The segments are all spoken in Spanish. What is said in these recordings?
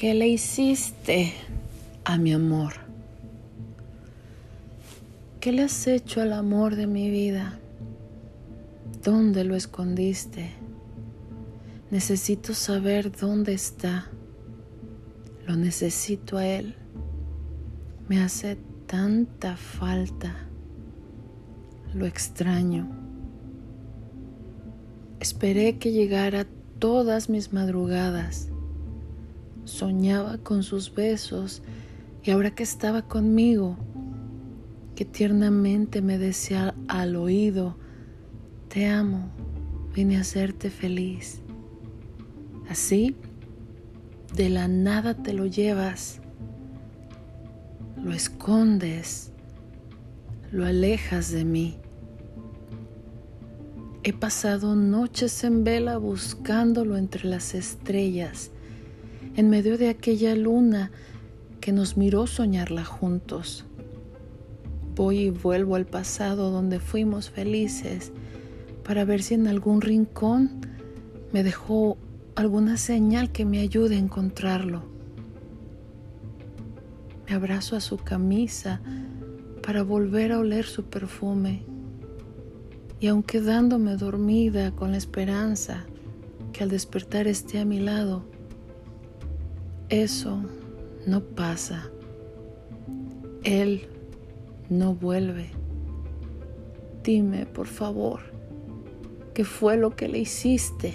¿Qué le hiciste a mi amor? ¿Qué le has hecho al amor de mi vida? ¿Dónde lo escondiste? Necesito saber dónde está. Lo necesito a él. Me hace tanta falta. Lo extraño. Esperé que llegara todas mis madrugadas. Soñaba con sus besos y ahora que estaba conmigo, que tiernamente me decía al oído, te amo, vine a hacerte feliz. Así, de la nada te lo llevas, lo escondes, lo alejas de mí. He pasado noches en vela buscándolo entre las estrellas, en medio de aquella luna que nos miró soñarla juntos. Voy y vuelvo al pasado donde fuimos felices para ver si en algún rincón me dejó alguna señal que me ayude a encontrarlo. Me abrazo a su camisa para volver a oler su perfume. Y aun quedándome dormida con la esperanza que al despertar esté a mi lado, eso no pasa. Él no vuelve. Dime, por favor, ¿qué fue lo que le hiciste?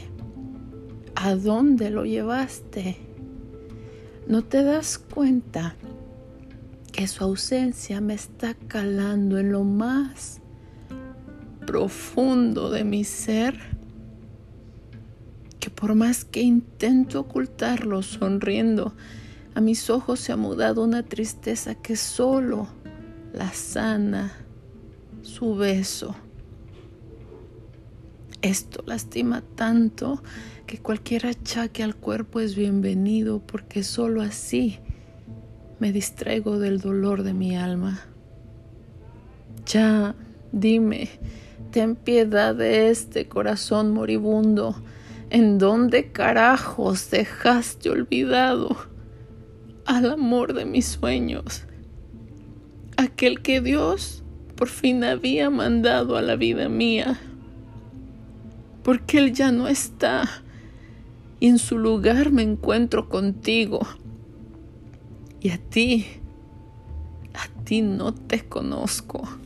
¿A dónde lo llevaste? ¿No te das cuenta que su ausencia me está calando en lo más profundo de mi ser? Que por más que intento ocultarlo sonriendo, a mis ojos se ha mudado una tristeza que solo la sana su beso. Esto lastima tanto que cualquier achaque al cuerpo es bienvenido porque solo así me distraigo del dolor de mi alma. Ya, dime, ten piedad de este corazón moribundo. ¿En dónde carajos dejaste olvidado al amor de mis sueños? Aquel que Dios por fin había mandado a la vida mía. Porque él ya no está y en su lugar me encuentro contigo. Y a ti no te conozco.